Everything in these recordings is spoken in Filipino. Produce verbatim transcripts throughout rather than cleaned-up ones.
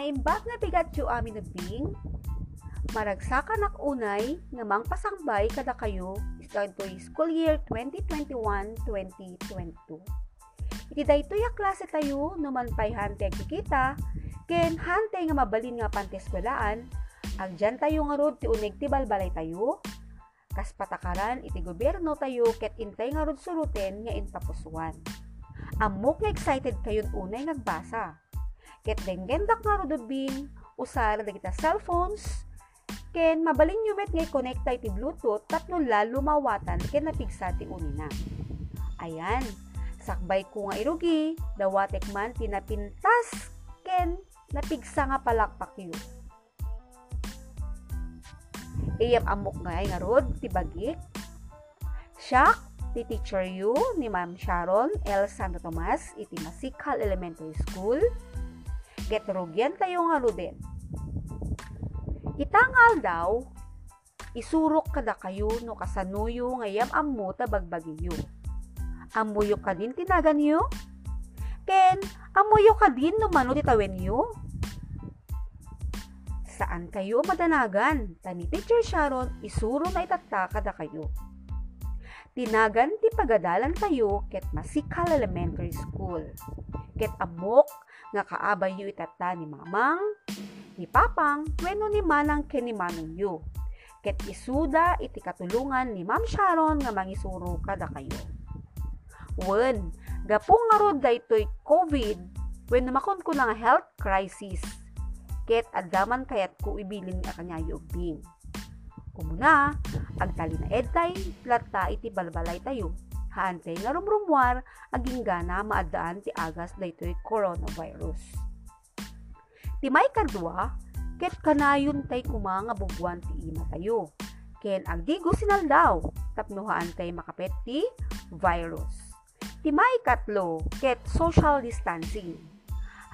naimbag na bigat yu amin na bing, maragsakan ak unay nga mangpasambay kada kayo start to school year twenty twenty-one twenty twenty-two. Iti daytoy a klase tayo no manpay hante kikita ken hante nga mabalin nga panteskwelaan agdian tayo nga road ti unig ti balbalay tayo. Kas patakaran iti gobyerno tayo ket intay nga rod suruten nga intapusuan. Amok nga excited kayon unay nagbasa. Ket denggendak nga rodubing usar dagita cellphones ken mabalin yu met nga i-connecta iti Bluetooth tapno lalo mawatan ken napigsa ti unina. Ayan, sakbay ko nga irugi, dawatek man pinapintas ken napigsa nga palakpak yu. Iyam amok nga ay nga rod, ti bagik. Siak, ti teacher yu ni Ma'am Sharon L. Santo Tomas, iti Masikhal Elementary School. Getrogyan tayo nga rodin. Itangal daw, isurok kada kayo no kasanuyo ngayam ammo tabagbagiyo. Amuyo ka din tinagan yu? Ken, amuyo ka din no mano titawin yu? Saan kayo madanagan? Tani Teacher Sharon, isuro na itatakad na kayo. Tinagan ti pagadalan tayo ket Masikhal Elementary School. Ket amok nga kaabay yu itata ni mamang, ni papang, wenno ni manang ken ni manong yu. Ket isuda iti katulungan ni Ma'am Sharon nga mangisuro kada kayo. Wen, gapong nga rod daytoy COVID, wenno makon ko nga health crisis. Ket addaman kayat ko ibilin nga kanyayo bing. Kumuna, agtali na edtay, plata iti balbalay tayo. Haantay nga rumrumwar, aging gana maadaan ti agas daytoy coronavirus. Ti may kadwa, ket kanayon tay kumanga bugwan ti ima tayo. Ken agdigo sinal daw, tapno haantay makapet ti virus. Ti may katlo, ket social distancing.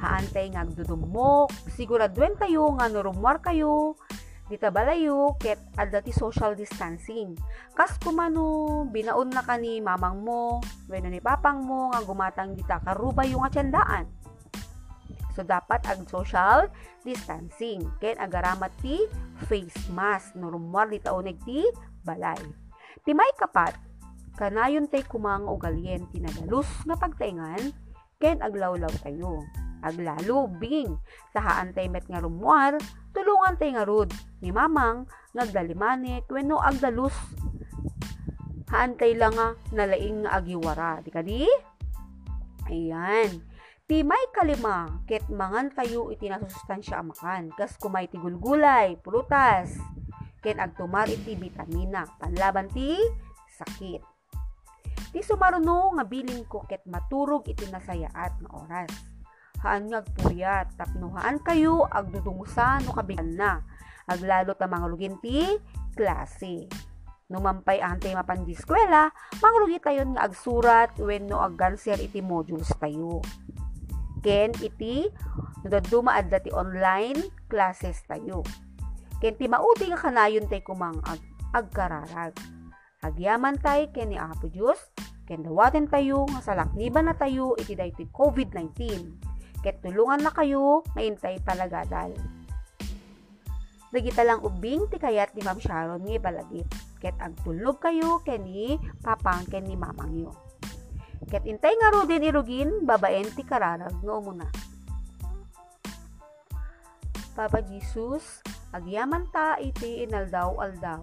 Haantay nga agdudumok, siguradwen tayo nga norumwar kayo, ditabalayo, ket adda ti social distancing. Kas kumano, binaon na ka ni mamang mo, wenno ni papang mo, nga gumatang dita karuba yung atyandaan. So, dapat ag social distancing, ket agaramat ti face mask, norumwar dita uneg ti balay. Ti may kapat, kanayon tay kumang ugalien ti nagalus na pagtaingan, ken aglawlaw tayo. Aglalo, bing, tahaan tayo met nga rumuar, tulungan tayo nga rod, ni mamang, nagdalimanik, wenno agdalus, haan tayo lang nga, nalaing nga agiwara, di ka di? Ayan, ti may kalima, ket mangan tayo iti nasusustansya amakan, kas kumay ti gulgulay, pulutas, ken agtumar iti bitamina, panlaban ti sakit. Ti sumaruno nga biling ko ket maturog iti nasayaat nga oras. Haan nga agpuyat, tapnuhaan kayo agdudungusan no kabigan na. Aglalo ta mangrugin ti klase. Numampay antay mapandiskwela, mangrugi tayon nga agsurat wenno agganser iti modules tayo. Ken iti nadaduma adda ti online classes tayo. Ken ti maudi nga kanayon tay kumang ag, agkararag. Agyaman tay ken ni Apo Dios, ken dawaten tayo nga salakniban na tayo iti daytoy COVID nineteen. Ket tulungan na kayo maintay palagadal. Dagita lang ubing ti kayat ni Ma'am Sharon nga balagip. Ket agtulog kayo ken ni papang ken ni mamang yo. Ket intay nga roden irugin babaen ti kararag nga umuna. Papa Jesus, agyaman ta iti inaldaw-aldaw.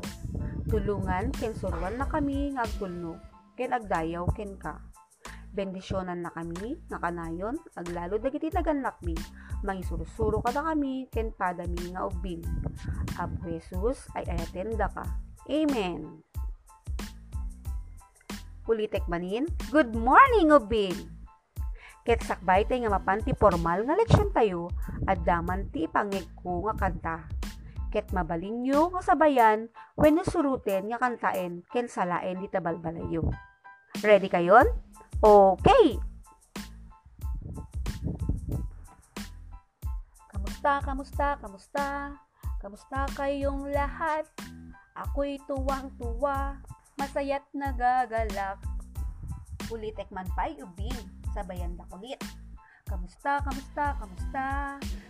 Tulungan ken surwan na kami nga agtulno ken agdayaw ken ka. Bendisyonan na kami nga kanayon aglalo dagiti naganlakmi mangisurusuro kada kami ken padami nga ubing. Apo Jesus ay ayatenda ka. Amen. Ulitek manin, good morning ubing. Ket sakbay tay nga mapanti formal nga leksyon tayo addaman ti pangegko nga kanta. Ket mabalin nyo nga sabayan wenno suruten nga kantaen ken salaen dita balbalayo. Ready kayon? Okay! Kamusta, kamusta, kamusta? Kamusta kayong lahat? Ako'y tuwang-tuwa, masaya't nagagalak. Ulitek man pa'y ubing, sabayan da kulit. Kamusta, kamusta, kamusta?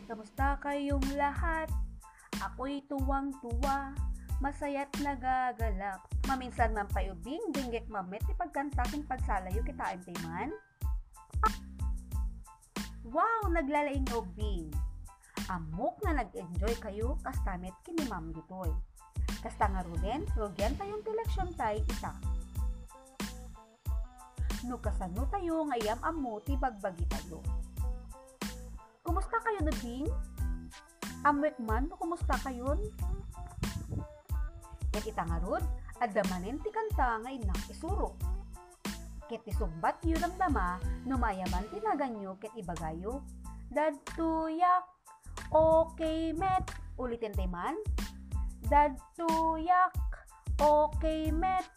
Kamusta kayong lahat? Ako'y tuwang-tuwa, masaya't nagagalak. Maminsan man payubing, dinggek mamit, ipagkantakin pagsalayo kitain timan. Wow, naglalaing obing. Amok na nag-enjoy kayo, kastamit kini Ma'am Gitoy. Kasta nga rin, rogyan tayong teleksyon tay isa. No kasano tayo ngayam amuti bagbagi tayo. Kumusta kayo nabing? Amwek man, kumusta kayon? Ket ita nga rin, adamanin ti kanta ngay nak isuro. Ket isugbat yu ramdama, numayaman tinaganyo ket ibagayo. Dadtuyak, okay met, ulitin teman. Dadtuyak, okay met.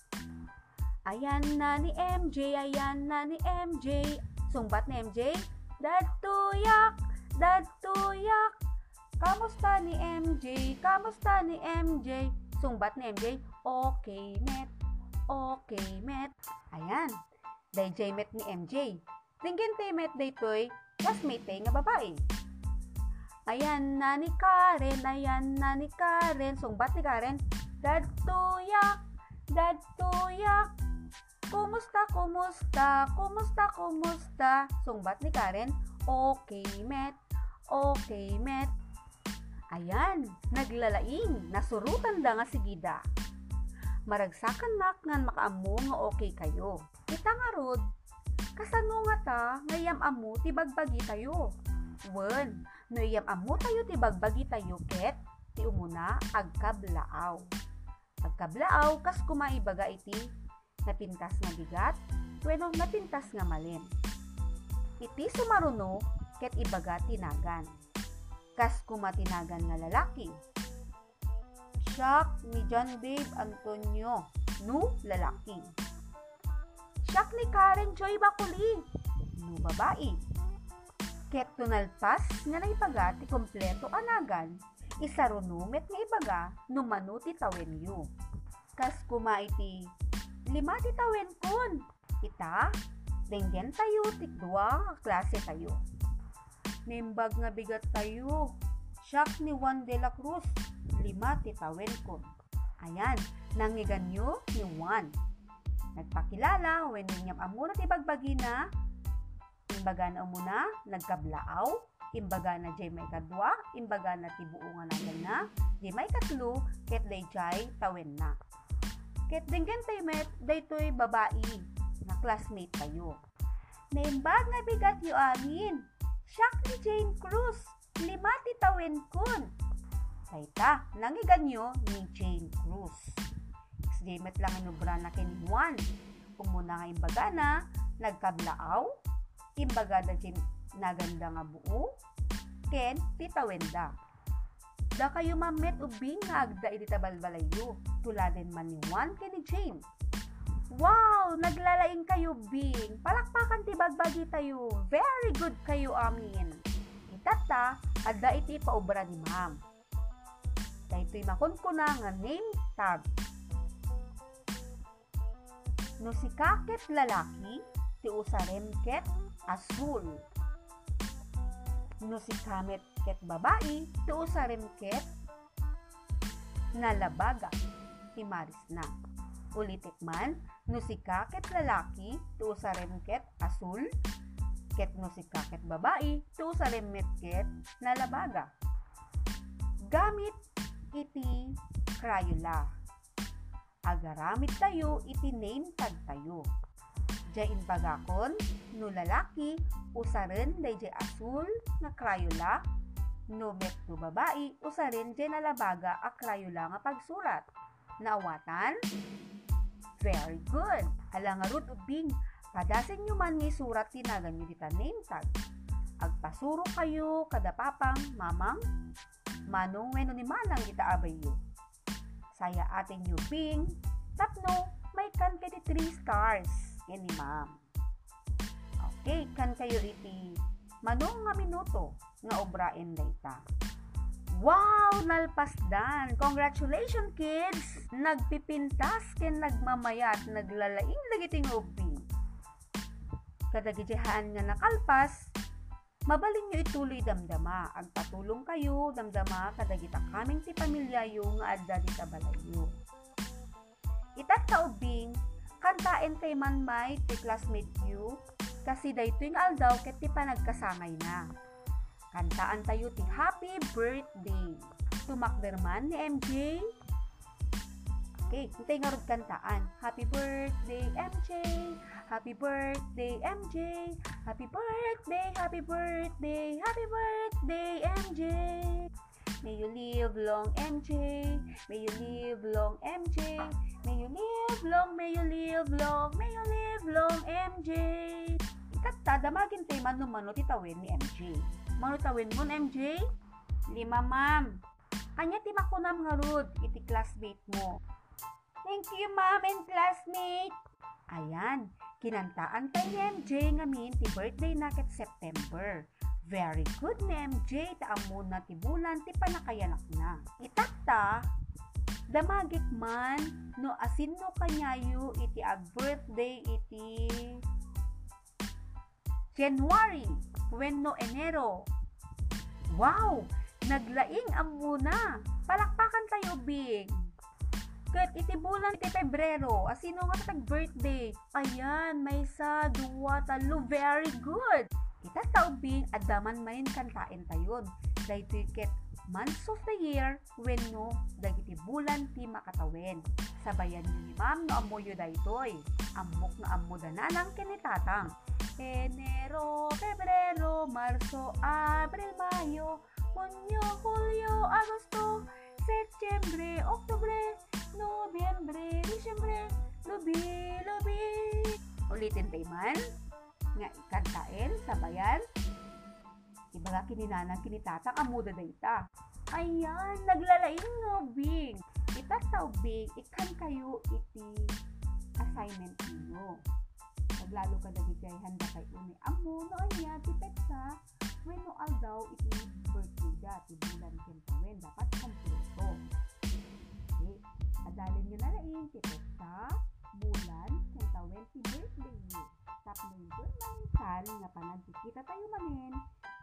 Ayan na ni M J, ayan na ni M J. Sumbat ni M J. Dadtuyak, dadtuyak. Kamusta ni M J, kamusta ni M J. Sumbat ni M J. Okay met, okay met. Ayan, day J met ni M J. Tingin tay met day toy, classmate tay nga babae. Ayan na ni Karen, ayan na ni Karen. Sumbat ni Karen. Dadtuyak, dadtuyak. Kumusta, kumusta, kumusta, kumusta? Sungbat ni Karen, okay met, okay met. Ayan, naglalaing, nasurutan da nga si Gida. Maragsakan nak ngan makaamu nga okay kayo. Kita nga rod, kasano nga ta ngayam amu tibagbagi tayo. Wen, no iyam amu tayo tibagbagi tayo ket, ti umuna agkablaaw. Agkablaaw kas kumaibaga iti napintas nga bigat, wenong napintas nga malim. Iti sumaruno, ket ibaga tinagan. Kas kumatinagan nga lalaki. Siak ni John Babe Antonio, no lalaki. Siak ni Karen Joy Bacolli, no babae. Ket tunalpas nga naibaga ti kompleto anagan, isaruno met nga ibaga no manuti tawen yu. Kas kumaiti lima titawen kun. Ita, denggen tayo, tikdua, klase tayo. Nimbag nga bigat tayo. Siak ni Juan de la Cruz. Lima titawen kun. Ayan, nangigan nyo ni Juan. Nagpakilala, when ninyam amuna tibagbagi na. Imbaga na umuna, nagkablaaw. Imbaga na jay may kadwa. Imbaga na tibuungan natin na. Jay may katlo, ket day jay tawen na. Ket dinggan tayo met, daytoy babae, na classmate tayo. Naimbag nga bigat yu amin, siak ni Jane Cruz, lima titawen kun. Tayta, nangigan nyo ni Jane Cruz. Isday met lang inubra na kiniwan. Umuna nga imbaga na, nagkablaaw, imbaga na Jane naganda nga buo, ken titawenda. Da kayo mamet ubing nga agda ititabalbalayo, tuladen man ni Juan kay ni Jane. Wow! Naglalaing kayo, Bing! Palakpakan tibagbagi tayo! Very good kayo, amin! Itata, agda iti paubra ni Ma'am. Daytoy makunkuna nga name tag. No si kaket lalaki, ti usarem ket asul. No si kamet ket babae, tuo sa remket na labaga, timaris na. Ulitik man, nusika ket lalaki, tuo sa remket asul, ket nusika ket babae, tuo sa remket na labaga. Gamit iti crayola. Agaramit tayo, iti name tag tayo. Jain bagakon, no lalaki, usaren day jay asul, na crayola, no met no babae, usarin dyan nalabaga a crayola nga pagsurat. Naawatan? Very good! Alangarod ubing, padasin nyo man ni surat tinagan nyo dita name tag. Agpasuro kayo kada papang, mamang, manong weno ni manang dita abay yo. Saya atin nyo bing, tapno, may kan ka di three stars. Yan ni ma'am. Okay, kan kayo iti manong nga minuto nga obrain data. Wow! Nalpasdan! Congratulations, kids! Nagpipintas ken nagmamayat, naglalaing lagiting ubi. Kadagidyahan nga nakalpas, Mabalin nyo ituloy damdama, agpatulong kayo, damdama, kadagita kaming ti pamilya yung adda dita balayo. Itat kaubing, kantain kay manmay ti classmate you, kasi daytoy nga aldaw ket ti panagkasangay na. Kantaan tayo ti happy birthday. Tumakderman ni M J. Okay, hintay nga rod kantaan. Happy birthday M J, happy birthday M J, happy birthday, happy birthday, happy birthday M J. May you live long M J, may you live long M J, may you live long, may you live long, may you live long M J. Ikata, damagin tayo man lumano titawin ni M J. Manutawin mo ni M J? Lima ma'am. Anya ti makunam nga rod, iti classmate mo. Thank you ma'am and classmate. Ayan, kinantaan tayo ni M J ngamin ti birthday na ket September. Very good ni M J, taamon na ti bulan, ti panakayanak na. Itakta, damagik man, no asin no kanyayo, iti ag birthday, iti January, when no Enero. Wow, naglaing amuna. Palakpakan tayo, big. Ket iti bulan, iti Pebrero, asino nga tag birthday. Ayan, may isa, dua, talo, very good. Kita taubing at daman manin kantain tayon. Dahito ket months of the year when no dagiti bulan ti makatawin. Sabayan ni ma'am no amoyo daytoy. Amok na ammo dananang kinitatang. Enero, Febrero, Marso, Abril, Mayo, Junyo, Julio, Agosto, Setyembre, Oktubre, Nobyembre, Disyembre, Lubi, Lubi. Ulitin tayo man nga ikantain, sabayan ibaga kininanang kinitatang amuda dayta. Ayan, naglalaing nga big. Itataw big, ikan kayo iti assignment niyo. Naglalo ka nagigay handa kay uni amuno niya ti petsa wenno aldaw iti birthday dati bulan kentuen dapat kompleto. Okay, adalin niyo na laing ti petsa bulan kentuen ti birthday niyo. Tapno yun maninsan nga panagkikita tayo manin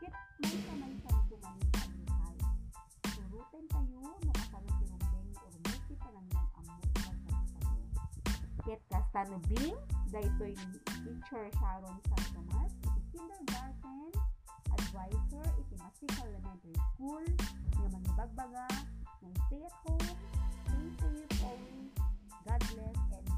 kit may kamaysan ko manin sa alisay surutin tayo nakasanong tirumbeng o musi panangyang amot pagkakit tayo kit kastanubing dahito yung teacher Sharon Santo Tomas iti kindergarten advisor iti Masikhal Elementary School nga manibagbaga ng stay at home, stay safe always, God bless and